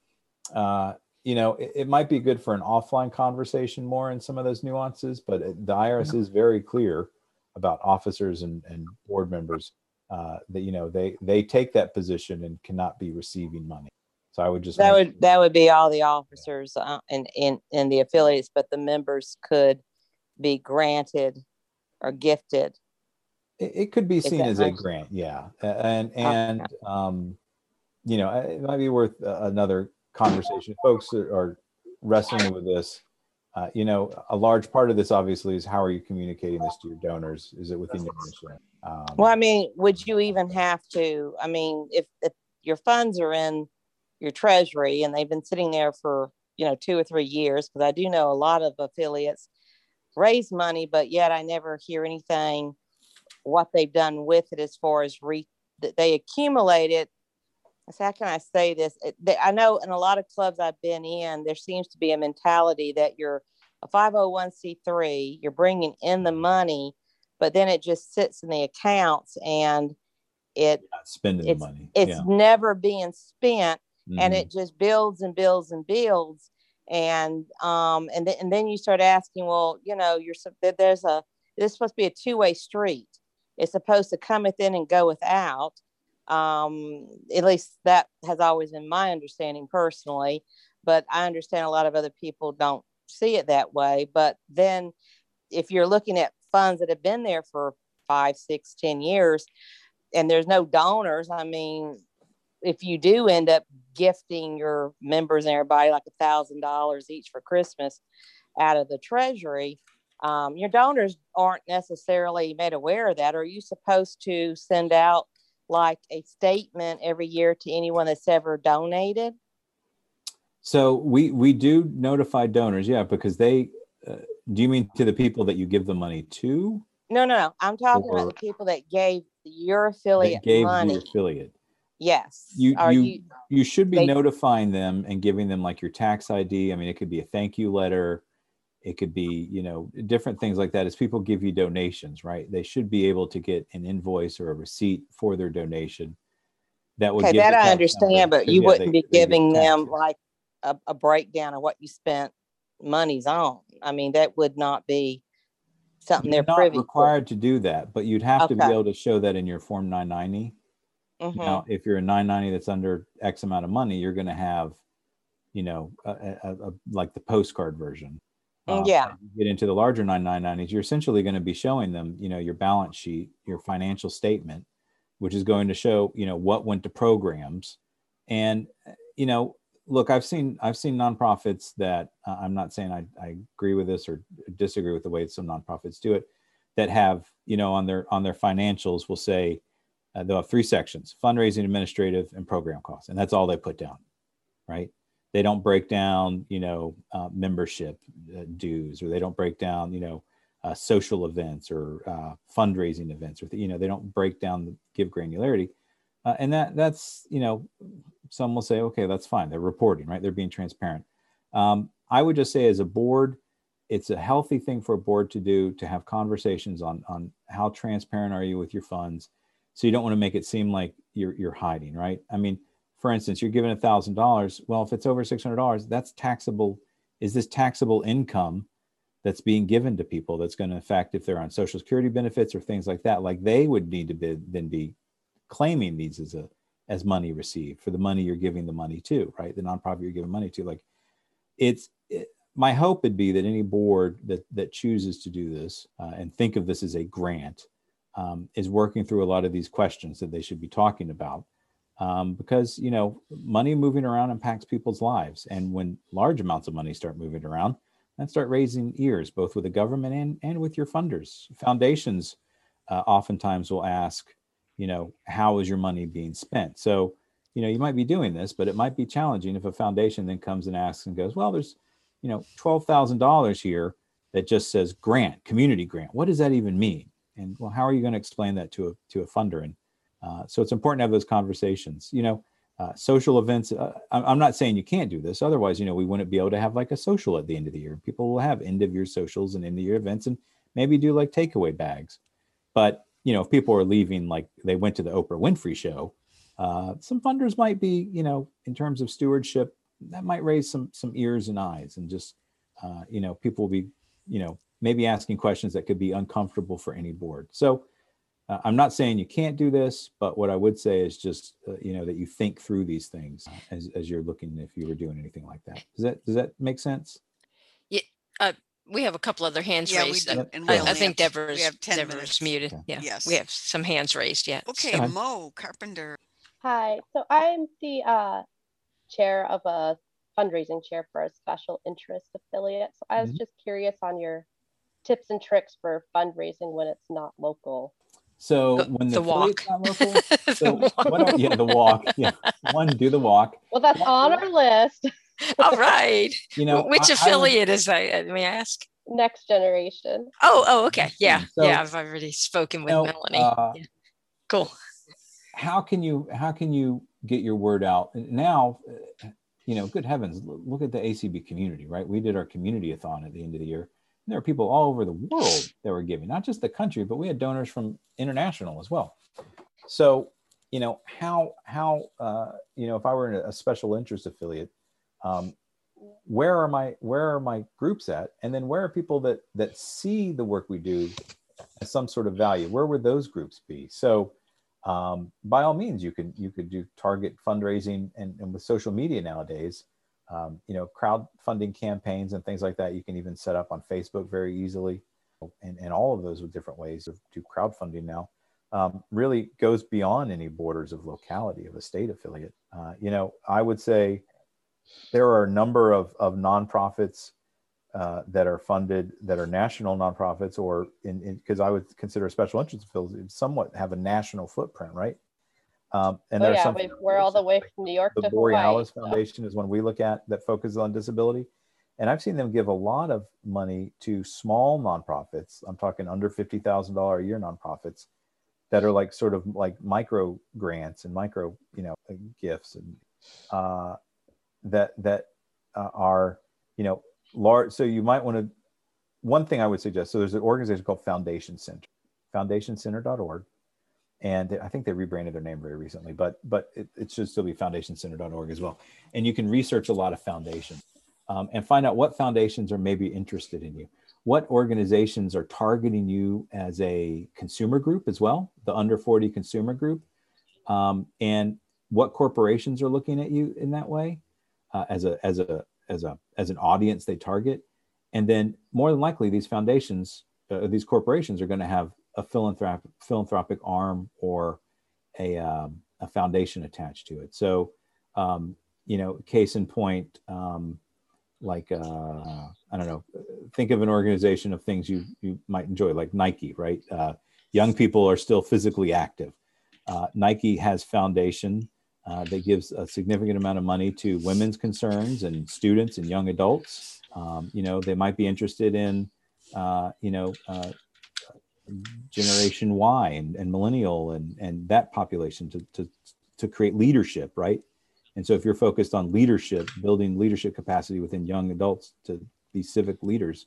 uh, you know, it, it might be good for an offline conversation more in some of those nuances, but the I R S is very clear about officers and, and board members uh, that, you know, they they take that position and cannot be receiving money. So I would just that would that would be all the officers uh, and, and and the affiliates, but the members could be granted or gifted. It, it could be seen as a grant, yeah. And and okay. um, you know, it might be worth uh, another conversation. Folks are, are wrestling with this. Uh, you know, a large part of this obviously is how are you communicating this to your donors? Is it within your mission? Um, well, I mean, would you even have to? I mean, if, if your funds are in your treasury and they've been sitting there for, you know, two or three years, because I do know a lot of affiliates raise money, but yet I never hear anything what they've done with it as far as re- that they accumulate it. So how can I say this? It, they, I know in a lot of clubs I've been in, there seems to be a mentality that you're a five oh one c three, you're bringing in the money, but then it just sits in the accounts and it, spending it's, the money. it's yeah. never being spent. Mm-hmm. And it just builds and builds and builds, and um, and then and then you start asking, well, you know, you're there's a this is supposed to be a two way street. It's supposed to come within and go without. Um, at least that has always been my understanding personally, but I understand a lot of other people don't see it that way. But then, if you're looking at funds that have been there for five, six, ten years, and there's no donors, I mean, if you do end up gifting your members and everybody like a thousand dollars each for Christmas out of the treasury, um, your donors aren't necessarily made aware of that. Are you supposed to send out like a statement every year to anyone that's ever donated? So we, we do notify donors. Yeah. Because they, uh, do you mean to the people that you give the money to? No, no, no. I'm talking or, about the people that gave your affiliate that gave money. Your affiliate. Yes. You, you you you should be they, notifying them and giving them like your tax I D. I mean, it could be a thank you letter. It could be, you know, different things like that. As people give you donations, right? They should be able to get an invoice or a receipt for their donation. That would okay, give that I understand, number. But you yeah, wouldn't they, be giving them like a, a breakdown of what you spent monies on. I mean, that would not be something you're they're not privy required to. to do that, but you'd have okay. to be able to show that in your Form nine ninety. Mm-hmm. Now, if you're a nine ninety that's under X amount of money, you're going to have, you know, a, a, a, like the postcard version. Um, yeah. You get into the larger nine ninety-nines, you're essentially going to be showing them, you know, your balance sheet, your financial statement, which is going to show, you know, what went to programs. And, you know, look, I've seen, I've seen nonprofits that uh, I'm not saying I, I agree with this or disagree with the way some nonprofits do it, that have, you know, on their, on their financials will say, uh, they'll have three sections: fundraising, administrative, and program costs. And that's all they put down, right? They don't break down, you know, uh, membership uh, dues, or they don't break down, you know, uh, social events or uh, fundraising events, or, you know, they don't break down the give granularity. Uh, and that that's, you know, some will say, okay, that's fine. They're reporting, right? They're being transparent. Um, I would just say as a board, it's a healthy thing for a board to do, to have conversations on, on how transparent are you with your funds. So you don't want to make it seem like you're, you're hiding, right? I mean, for instance, you're given one thousand dollars. Well, if it's over six hundred dollars, that's taxable. Is this taxable income that's being given to people that's going to affect if they're on Social Security benefits or things like that? Like, they would need to be, then be claiming these as a as money received for the money you're giving the money to, right? The nonprofit you're giving money to. Like, it's it, my hope would be that any board that that chooses to do this uh, and think of this as a grant um, is working through a lot of these questions that they should be talking about. Um, because, you know, money moving around impacts people's lives. And when large amounts of money start moving around, that start raising ears, both with the government and, and with your funders. Foundations uh, oftentimes will ask, you know, how is your money being spent? So, you know, you might be doing this, but it might be challenging if a foundation then comes and asks and goes, well, there's, you know, twelve thousand dollars here that just says grant, community grant. What does that even mean? And, well, how are you going to explain that to a to a funder? And Uh, so it's important to have those conversations, you know, uh, social events. Uh, I'm not saying you can't do this. Otherwise, you know, we wouldn't be able to have like a social at the end of the year. People will have end of year socials and end of year events, and maybe do like takeaway bags. But, you know, if people are leaving, like they went to the Oprah Winfrey show, uh, some funders might be, you know, in terms of stewardship, that might raise some, some ears and eyes, and just, uh, you know, people will be, you know, maybe asking questions that could be uncomfortable for any board. So, Uh, I'm not saying you can't do this, but what I would say is just, uh, you know, that you think through these things as, as you're looking, if you were doing anything like that. Does that, does that make sense? Yeah. Uh, we have a couple other hands yeah, raised. We do. And I, I think have, Deborah's, Deborah's muted. Okay. Yeah. Yes. We have some hands raised. Yeah. Okay. So. Mo Carpenter. Hi. So I'm the uh, chair of a fundraising chair for a special interest affiliate. So I was mm-hmm. just curious on your tips and tricks for fundraising when it's not local. So the, when the, the walk, local, so the walk. What, yeah, the walk, yeah, one do the walk. Well, that's on our list. All right. You know, which I, affiliate I, is that? May I ask? Next Generation. Oh, oh, okay, yeah, so, yeah. I've already spoken with you know, Melanie. Uh, yeah. Cool. How can you how can you get your word out now? You know, good heavens, look at the A C B community, right? We did our community-a-thon at the end of the year. There are people all over the world that were giving, not just the country, but we had donors from international as well. So, you know, how, how, uh, you know, if I were in a special interest affiliate, um, where are my, where are my groups at? And then where are people that, that see the work we do as some sort of value? Where would those groups be? So, um, by all means, you could, you could do target fundraising and, and with social media nowadays, Um, you know, crowdfunding campaigns and things like that. You can even set up on Facebook very easily, and, and all of those with different ways of do crowdfunding now. Um, really goes beyond any borders of locality of a state affiliate. Uh, you know, I would say there are a number of, of nonprofits uh, that are funded that are national nonprofits, or in because I would consider a special interest affiliate somewhat have a national footprint, right? Um, and oh, there yeah, are some we're all the way from New York to Hawaii. The Borealis Foundation is one we look at that focuses on disability. And I've seen them give a lot of money to small nonprofits. I'm talking under fifty thousand dollars a year nonprofits that are like sort of like micro grants and micro, you know, gifts and uh, that, that uh, are, you know, large. So you might want to, one thing I would suggest, so there's an organization called Foundation Center, foundation center dot org. And I think they rebranded their name very recently, but but it, it should still be foundation center dot org as well. And you can research a lot of foundations um, and find out what foundations are maybe interested in you. what organizations are targeting you as a consumer group as well, the under forty consumer group, um, and what corporations are looking at you in that way uh, as a as a as a as an audience they target. And then more than likely, these foundations, uh, these corporations are going to have a philanthropic philanthropic arm or a um, a foundation attached to it. So, um, you know, case in point, um, like, uh, I don't know, think of an organization of things you, you might enjoy, like Nike, right? Uh, young people are still physically active. Uh, Nike has foundation uh, that gives a significant amount of money to women's concerns and students and young adults. Um, you know, they might be interested in, uh, you know, uh, Generation Y and, and millennial and, and that population to, to, to create leadership, right? And so if you're focused on leadership, building leadership capacity within young adults to be civic leaders,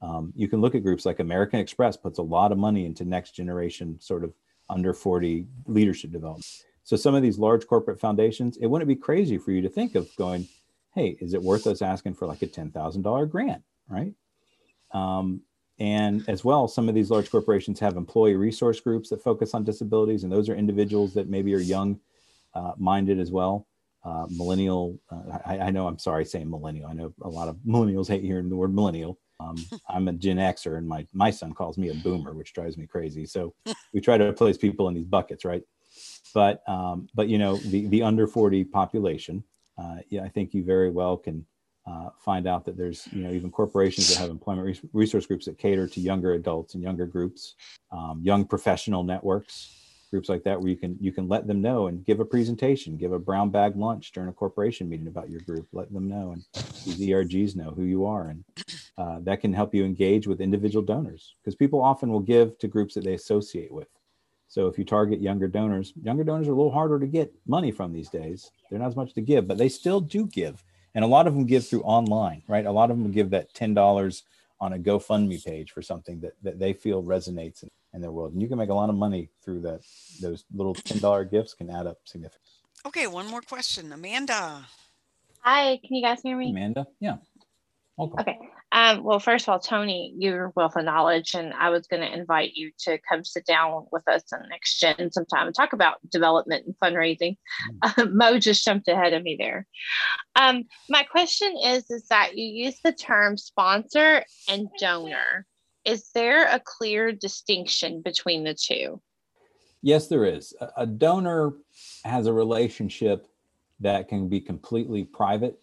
um, you can look at groups like American Express puts a lot of money into next generation sort of under forty leadership development. So some of these large corporate foundations, it wouldn't be crazy for you to think of going, hey, is it worth us asking for like a ten thousand dollar grant, right? Um, and as well, some of these large corporations have employee resource groups that focus on disabilities, and those are individuals that maybe are young uh, minded as well. Uh, millennial, uh, I, I know I'm sorry saying millennial. I know a lot of millennials hate hearing the word millennial. Um, I'm a Gen Xer and my, my son calls me a boomer, which drives me crazy. So we try to place people in these buckets, right? But, um, but you know, the, the under forty population, uh, yeah, I think you very well can uh, find out that there's, you know, even corporations that have employment res- resource groups that cater to younger adults and younger groups, um, young professional networks, groups like that, where you can you can let them know and give a presentation, give a brown bag lunch during a corporation meeting about your group, let them know, and the E R Gs know who you are. And uh, that can help you engage with individual donors, because people often will give to groups that they associate with. So if you target younger donors, younger donors are a little harder to get money from these days. They're not as much to give, but they still do give. And a lot of them give through online, right? A lot of them give that ten dollars on a GoFundMe page for something that, that they feel resonates in, in their world. And you can make a lot of money through that. Those little ten dollar gifts can add up significantly. Okay, one more question. Amanda. Hi, can you guys hear me? Amanda, yeah. Welcome. Okay. Um, well, first of all, Tony, you're wealth of knowledge, and I was going to invite you to come sit down with us on Next Gen sometime and talk about development and fundraising. Mm-hmm. Um, Mo just jumped ahead of me there. Um, my question is, is that you use the term sponsor and donor. Is there a clear distinction between the two? Yes, there is. A, a donor has a relationship that can be completely private,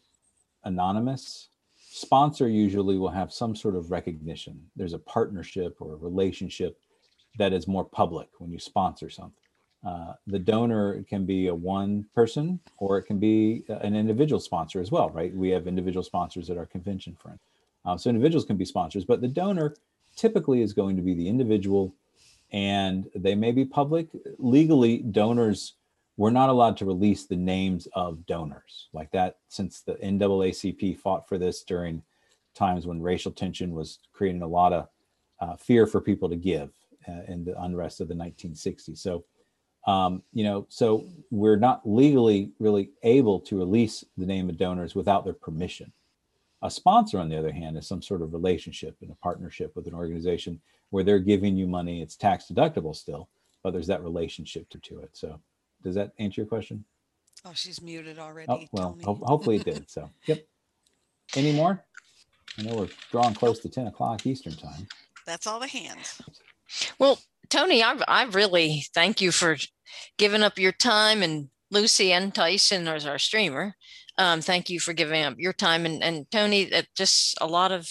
anonymous. Sponsor usually will have some sort of recognition. There's a partnership or a relationship that is more public when you sponsor something. Uh, the donor can be a one person, or it can be an individual sponsor as well, right? We have individual sponsors at our convention, friend. Um, so individuals can be sponsors, but the donor typically is going to be the individual, and they may be public. Legally, donors, we're not allowed to release the names of donors like that, since the N double A C P fought for this during times when racial tension was creating a lot of uh, fear for people to give uh, in the unrest of the nineteen sixties. So, um, you know, so we're not legally really able to release the name of donors without their permission. A sponsor, on the other hand, is some sort of relationship and a partnership with an organization where they're giving you money. It's tax deductible still, but there's that relationship to, to it. So. Does that answer your question? Oh, she's muted already. Oh, well, ho- hopefully it did. So, yep. Any more? I know we're drawing close to ten o'clock Eastern time. That's all the hands. Well, Tony, I, I really thank you for giving up your time, and Lucy and Tyson as our streamer. Um, thank you for giving up your time. And, and Tony, uh, just a lot of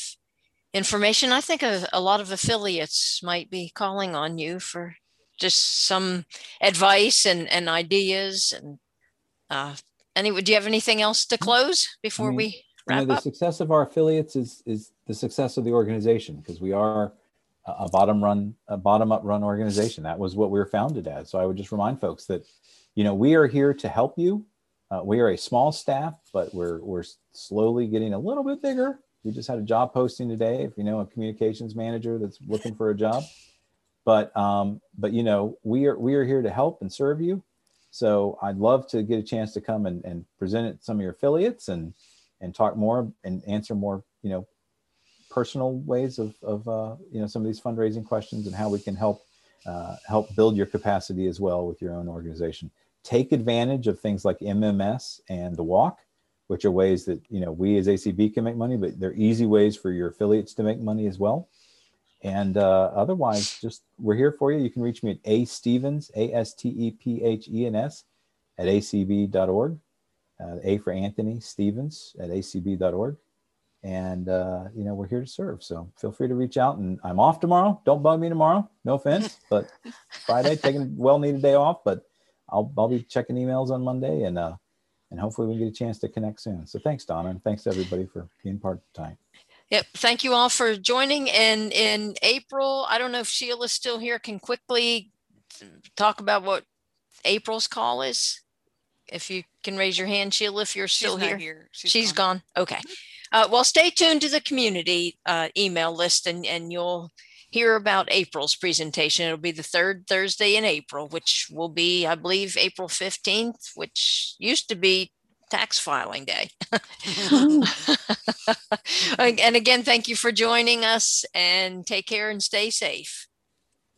information. I think a, a lot of affiliates might be calling on you for just some advice and, and ideas. And uh, anyway, do you have anything else to close before I mean, we wrap you know, the up? The success of our affiliates is is the success of the organization, because we are a bottom run, a bottom up run organization. That was what we were founded as. So I would just remind folks that, you know, we are here to help you. Uh, we are a small staff, but we're we're slowly getting a little bit bigger. We just had a job posting today. If you know a communications manager that's looking for a job. But, um, but you know, we are we are here to help and serve you. So I'd love to get a chance to come and, and present it to some of your affiliates and and talk more and answer more, you know, personal ways of, of uh, you know, some of these fundraising questions, and how we can help uh, help build your capacity as well with your own organization. Take advantage of things like M M S and the walk, which are ways that, you know, we as A C B can make money, but they're easy ways for your affiliates to make money as well. And uh, otherwise, just, we're here for you. You can reach me at A Stevens, A S T E P H E N S, at A C B dot org. Uh, A for Anthony, Stevens at A C B dot org. And, uh, you know, we're here to serve. So feel free to reach out. And I'm off tomorrow. Don't bug me tomorrow. No offense. But Friday, taking a well-needed day off. But I'll, I'll be checking emails on Monday. And, uh, and hopefully we can get a chance to connect soon. So thanks, Donna. And thanks, everybody, for being part of the time. Yep. Thank you all for joining. And in April, I don't know if Sheila's still here, can quickly talk about what April's call is. If you can raise your hand, Sheila, if you're still here. here. She's, She's gone. gone. Okay. Uh, well, stay tuned to the community uh, email list, and, and you'll hear about April's presentation. It'll be the third Thursday in April, which will be, I believe, April fifteenth, which used to be tax filing day. And again, thank you for joining us, and take care and stay safe.